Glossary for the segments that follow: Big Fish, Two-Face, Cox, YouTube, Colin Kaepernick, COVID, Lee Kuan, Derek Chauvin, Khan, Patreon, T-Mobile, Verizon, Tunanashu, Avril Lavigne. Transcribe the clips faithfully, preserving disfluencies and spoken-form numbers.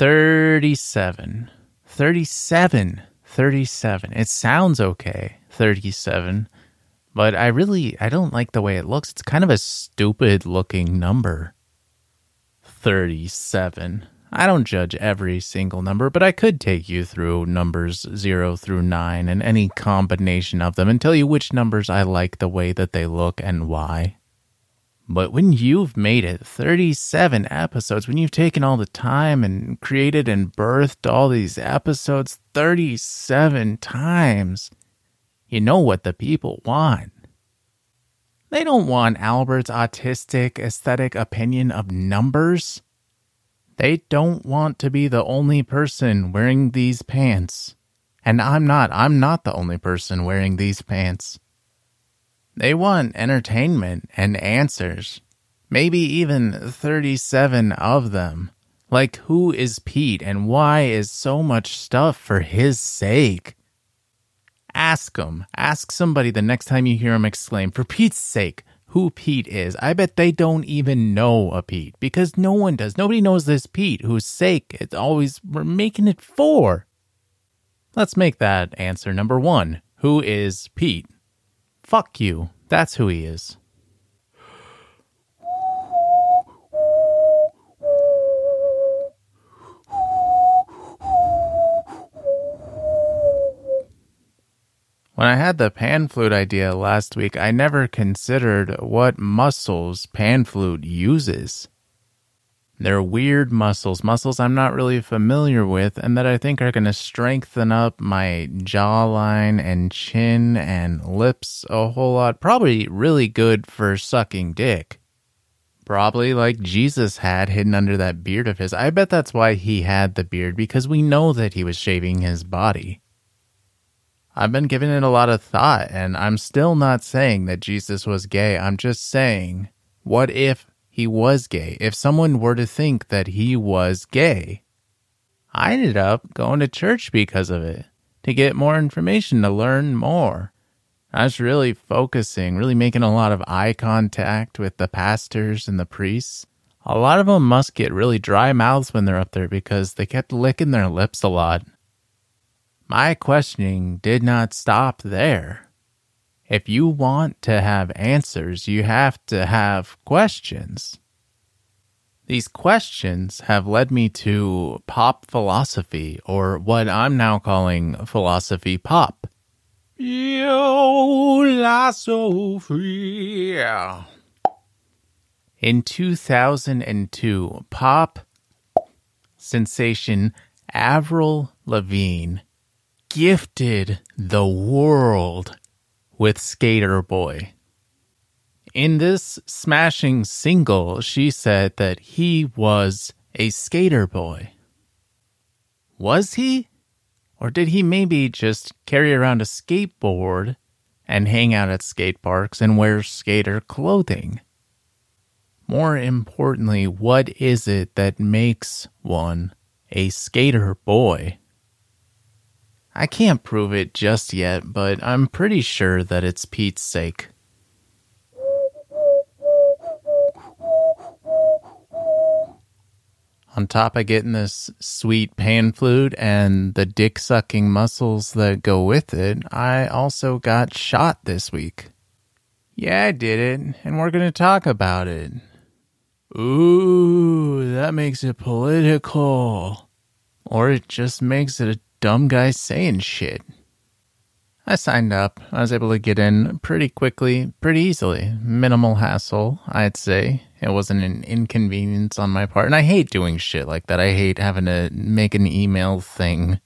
thirty-seven. thirty-seven. thirty-seven. It sounds okay, thirty-seven. But I really, I don't like the way it looks. It's kind of a stupid looking number. thirty-seven. I don't judge every single number, but I could take you through numbers zero through nine and any combination of them and tell you which numbers I like the way that they look and why. But when you've made it thirty-seven episodes, when you've taken all the time and created and birthed all these episodes thirty-seven times, you know what the people want. They don't want Albert's autistic aesthetic opinion of numbers. They don't want to be the only person wearing these pants. And I'm not. I'm not the only person wearing these pants. They want entertainment and answers. Maybe even thirty-seven of them. Like, who is Pete and why is so much stuff for his sake? Ask them. Ask somebody the next time you hear them exclaim, for Pete's sake, who Pete is. I bet they don't even know a Pete, because no one does. Nobody knows this Pete whose sake it's always we're making it for. Let's make that answer number one. Who is Pete? Fuck you. That's who he is. When I had the pan flute idea last week, I never considered what muscles pan flute uses. They're weird muscles, muscles I'm not really familiar with, and that I think are going to strengthen up my jawline and chin and lips a whole lot. Probably really good for sucking dick. Probably like Jesus had hidden under that beard of his. I bet that's why he had the beard, because we know that he was shaving his body. I've been giving it a lot of thought, and I'm still not saying that Jesus was gay. I'm just saying, what if he was gay? If someone were to think that he was gay, I ended up going to church because of it, to get more information, to learn more. I was really focusing, really making a lot of eye contact with the pastors and the priests. A lot of them must get really dry mouths when they're up there because they kept licking their lips a lot. My questioning did not stop there. If you want to have answers, you have to have questions. These questions have led me to pop philosophy, or what I'm now calling philosophy pop. Philosophy. In two thousand two, pop sensation Avril Lavigne gifted the world with Skater Boy. In this smashing single, she said that he was a skater boy. Was he? Or did he maybe just carry around a skateboard and hang out at skate parks and wear skater clothing? More importantly, what is it that makes one a skater boy? I can't prove it just yet, but I'm pretty sure that it's Pete's sake. On top of getting this sweet pan flute and the dick-sucking muscles that go with it, I also got shot this week. Yeah, I did it, and we're going to talk about it. Ooh, that makes it political. Or it just makes it a dumb guy saying shit. I signed up. I was able to get in pretty quickly, pretty easily. Minimal hassle, I'd say. It wasn't an inconvenience on my part. And I hate doing shit like that. I hate having to make an email thing.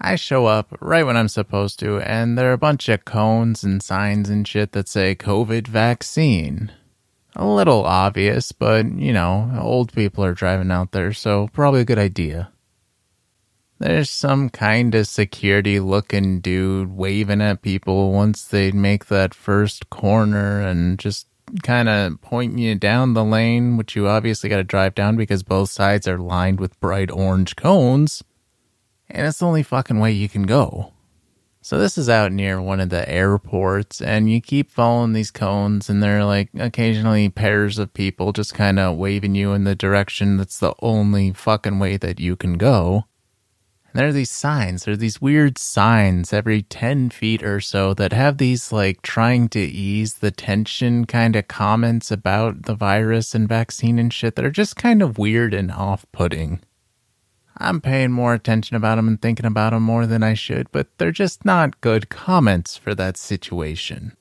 I show up right when I'm supposed to, and there are a bunch of cones and signs and shit that say COVID vaccine. A little obvious, but, you know, old people are driving out there, so probably a good idea. There's some kind of security-looking dude waving at people once they make that first corner and just kind of pointing you down the lane, which you obviously got to drive down because both sides are lined with bright orange cones, and it's the only fucking way you can go. So this is out near one of the airports, and you keep following these cones, and they're like occasionally pairs of people just kind of waving you in the direction that's the only fucking way that you can go. And there are these signs. There are these weird signs every ten feet or so that have these like trying to ease the tension kind of comments about the virus and vaccine and shit that are just kind of weird and off-putting. I'm paying more attention about them and thinking about them more than I should, but they're just not good comments for that situation.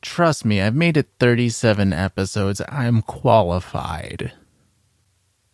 Trust me, I've made it thirty-seven episodes. I'm qualified.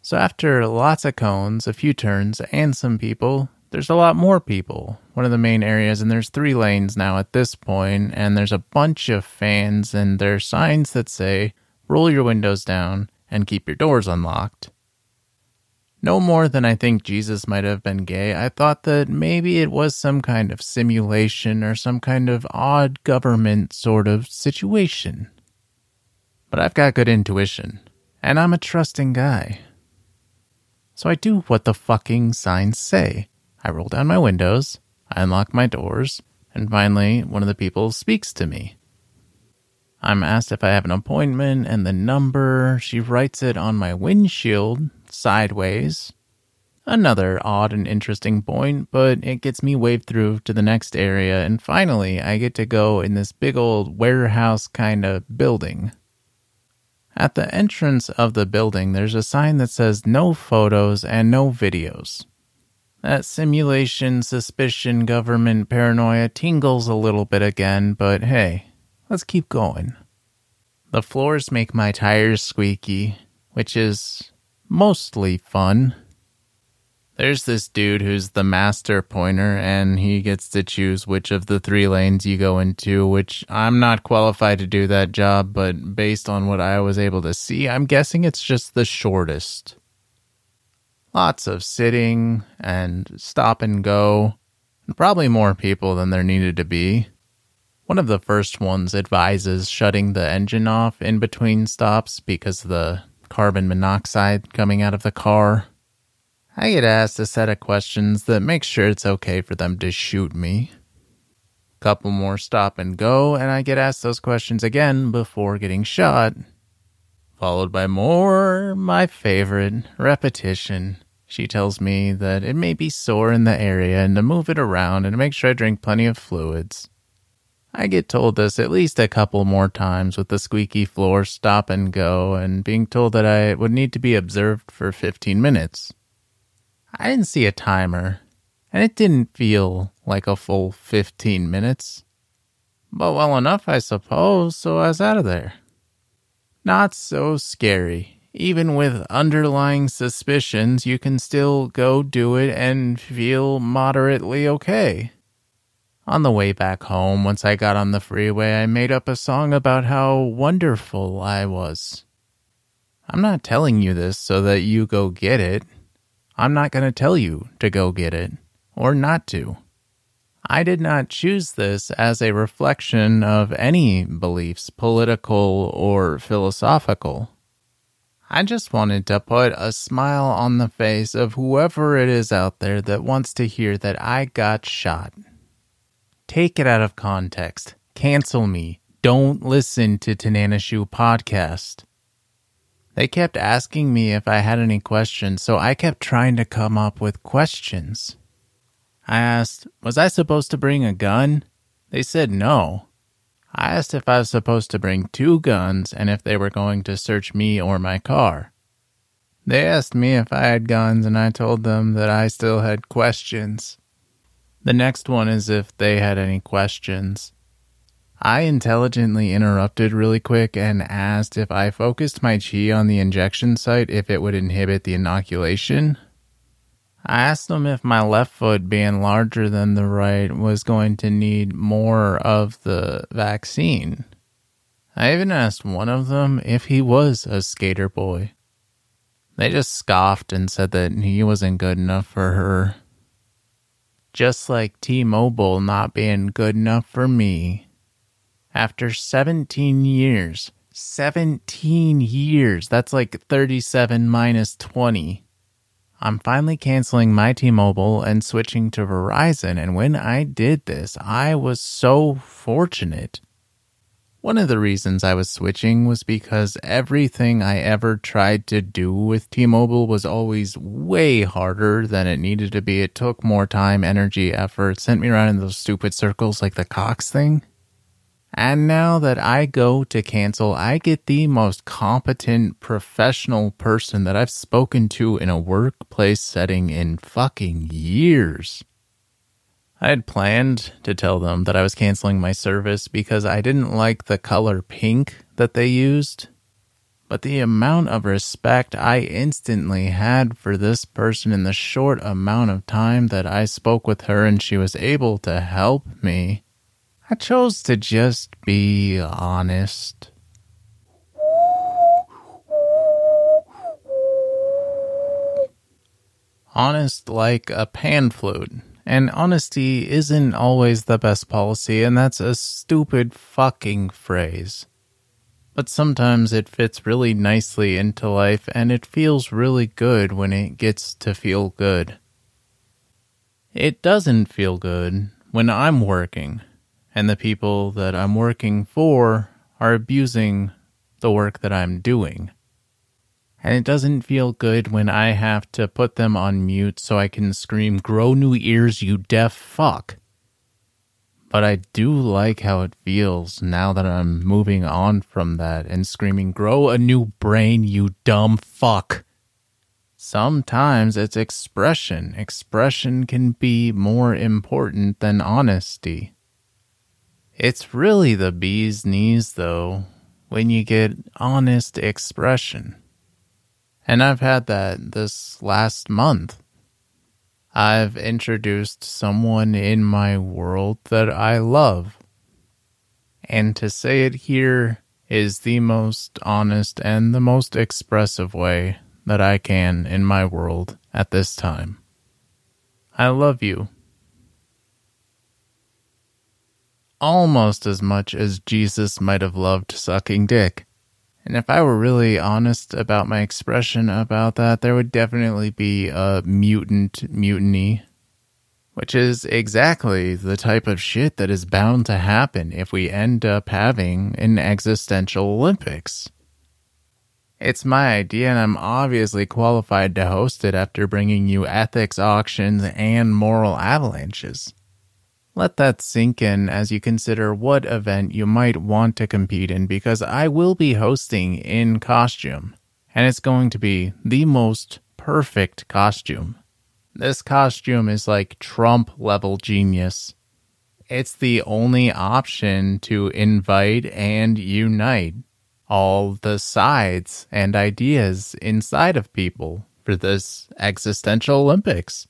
So after lots of cones, a few turns, and some people, there's a lot more people. One of the main areas, and there's three lanes now at this point, and there's a bunch of fans, and there are signs that say, roll your windows down and keep your doors unlocked. No more than I think Jesus might have been gay, I thought that maybe it was some kind of simulation or some kind of odd government sort of situation. But I've got good intuition, and I'm a trusting guy. So I do what the fucking signs say. I roll down my windows, I unlock my doors, and finally one of the people speaks to me. I'm asked if I have an appointment and the number. She writes it on my windshield, sideways. Another odd and interesting point, but it gets me waved through to the next area, and finally I get to go in this big old warehouse kind of building. At the entrance of the building, there's a sign that says no photos and no videos. That simulation, suspicion, government paranoia tingles a little bit again, but hey, let's keep going. The floors make my tires squeaky, which is mostly fun. There's this dude who's the master pointer, and he gets to choose which of the three lanes you go into, which I'm not qualified to do that job, but based on what I was able to see, I'm guessing it's just the shortest. Lots of sitting and stop and go, and probably more people than there needed to be. One of the first ones advises shutting the engine off in between stops because of the carbon monoxide coming out of the car. I get asked a set of questions that make sure it's okay for them to shoot me. Couple more stop and go, and I get asked those questions again before getting shot. Followed by more, my favorite, repetition. She tells me that it may be sore in the area and to move it around and to make sure I drink plenty of fluids. I get told this at least a couple more times with the squeaky floor, stop and go, and being told that I would need to be observed for fifteen minutes. I didn't see a timer, and it didn't feel like a full fifteen minutes. But well enough, I suppose, so I was out of there. Not so scary. Even with underlying suspicions, you can still go do it and feel moderately okay. On the way back home, once I got on the freeway, I made up a song about how wonderful I was. I'm not telling you this so that you go get it. I'm not going to tell you to go get it, or not to. I did not choose this as a reflection of any beliefs, political or philosophical. I just wanted to put a smile on the face of whoever it is out there that wants to hear that I got shot. Take it out of context. Cancel me. Don't listen to Tunanashu podcast. They kept asking me if I had any questions, so I kept trying to come up with questions. I asked, was I supposed to bring a gun? They said no. I asked if I was supposed to bring two guns and if they were going to search me or my car. They asked me if I had guns, and I told them that I still had questions. The next one is if they had any questions. I intelligently interrupted really quick and asked if I focused my chi on the injection site if it would inhibit the inoculation. I asked them if my left foot being larger than the right was going to need more of the vaccine. I even asked one of them if he was a skater boy. They just scoffed and said that he wasn't good enough for her. Just like T-Mobile not being good enough for me. After seventeen years, seventeen years, that's like thirty-seven minus twenty, I'm finally canceling my T-Mobile and switching to Verizon, and when I did this, I was so fortunate. One of the reasons I was switching was because everything I ever tried to do with T-Mobile was always way harder than it needed to be. It took more time, energy, effort, sent me around in those stupid circles like the Cox thing. And now that I go to cancel, I get the most competent professional person that I've spoken to in a workplace setting in fucking years. I had planned to tell them that I was canceling my service because I didn't like the color pink that they used. But the amount of respect I instantly had for this person in the short amount of time that I spoke with her and she was able to help me, I chose to just be honest. Honest like a pan flute. And honesty isn't always the best policy, and that's a stupid fucking phrase. But sometimes it fits really nicely into life, and it feels really good when it gets to feel good. It doesn't feel good when I'm working. And the people that I'm working for are abusing the work that I'm doing. And it doesn't feel good when I have to put them on mute so I can scream, "Grow new ears, you deaf fuck." But I do like how it feels now that I'm moving on from that and screaming, "Grow a new brain, you dumb fuck." Sometimes it's expression. Expression can be more important than honesty. It's really the bee's knees, though, when you get honest expression. And I've had that this last month. I've introduced someone in my world that I love. And to say it here is the most honest and the most expressive way that I can in my world at this time. I love you. Almost as much as Jesus might have loved sucking dick. And if I were really honest about my expression about that, there would definitely be a mutant mutiny, which is exactly the type of shit that is bound to happen if we end up having an existential Olympics. It's my idea, and I'm obviously qualified to host it after bringing you ethics auctions and moral avalanches. Let that sink in as you consider what event you might want to compete in, because I will be hosting in costume, and it's going to be the most perfect costume. This costume is like Trump-level genius. It's the only option to invite and unite all the sides and ideas inside of people for this existential Olympics.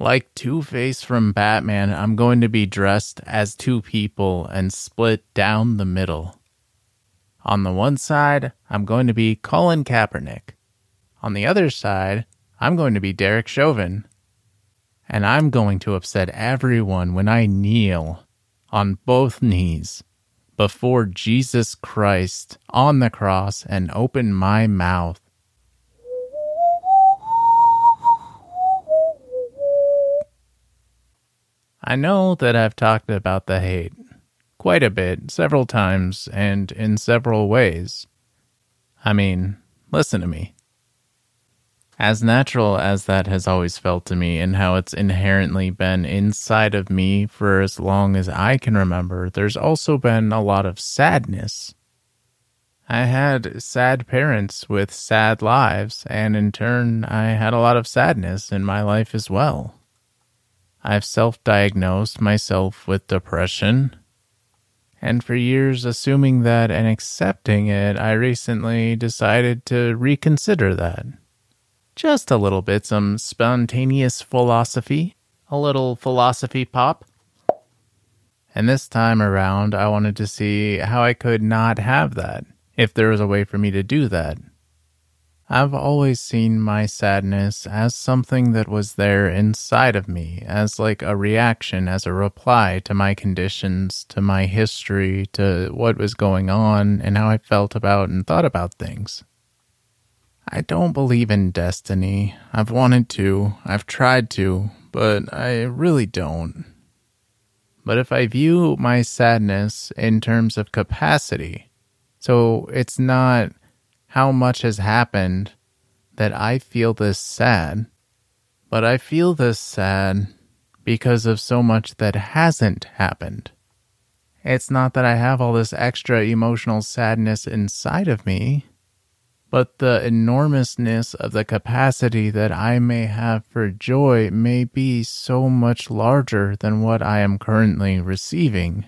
Like Two-Face from Batman, I'm going to be dressed as two people and split down the middle. On the one side, I'm going to be Colin Kaepernick. On the other side, I'm going to be Derek Chauvin. And I'm going to upset everyone when I kneel on both knees before Jesus Christ on the cross and open my mouth. I know that I've talked about the hate quite a bit, several times, and in several ways. I mean, listen to me. As natural as that has always felt to me and how it's inherently been inside of me for as long as I can remember, there's also been a lot of sadness. I had sad parents with sad lives, and in turn, I had a lot of sadness in my life as well. I've self-diagnosed myself with depression, and for years assuming that and accepting it, I recently decided to reconsider that. Just a little bit, some spontaneous philosophy, a little philosophy pop. And this time around, I wanted to see how I could not have that, if there was a way for me to do that. I've always seen my sadness as something that was there inside of me, as like a reaction, as a reply to my conditions, to my history, to what was going on, and how I felt about and thought about things. I don't believe in destiny. I've wanted to, I've tried to, but I really don't. But if I view my sadness in terms of capacity, so it's not how much has happened that I feel this sad, but I feel this sad because of so much that hasn't happened. It's not that I have all this extra emotional sadness inside of me, but the enormousness of the capacity that I may have for joy may be so much larger than what I am currently receiving.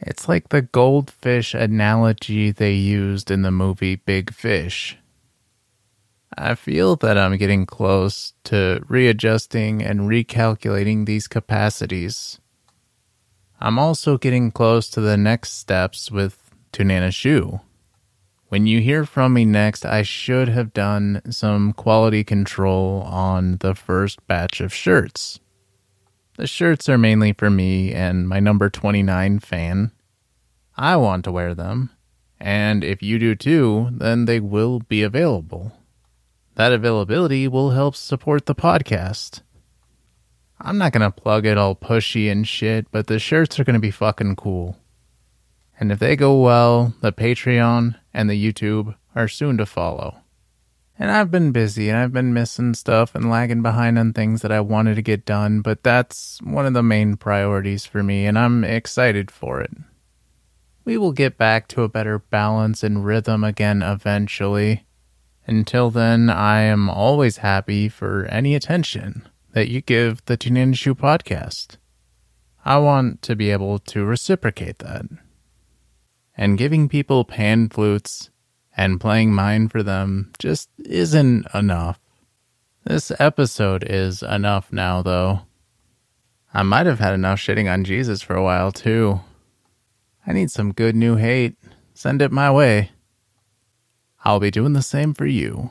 It's like the goldfish analogy they used in the movie Big Fish. I feel that I'm getting close to readjusting and recalculating these capacities. I'm also getting close to the next steps with Tunanashu. When you hear from me next, I should have done some quality control on the first batch of shirts. The shirts are mainly for me and my number twenty-nine fan. I want to wear them, and if you do too, then they will be available. That availability will help support the podcast. I'm not going to plug it all pushy and shit, but the shirts are going to be fucking cool. And if they go well, the Patreon and the YouTube are soon to follow. And I've been busy, and I've been missing stuff and lagging behind on things that I wanted to get done, but that's one of the main priorities for me, and I'm excited for it. We will get back to a better balance and rhythm again eventually. Until then, I am always happy for any attention that you give the Tunanashu podcast. I want to be able to reciprocate that. And giving people pan flutes and playing mine for them just isn't enough. This episode is enough now, though. I might have had enough shitting on Jesus for a while, too. I need some good new hate. Send it my way. I'll be doing the same for you.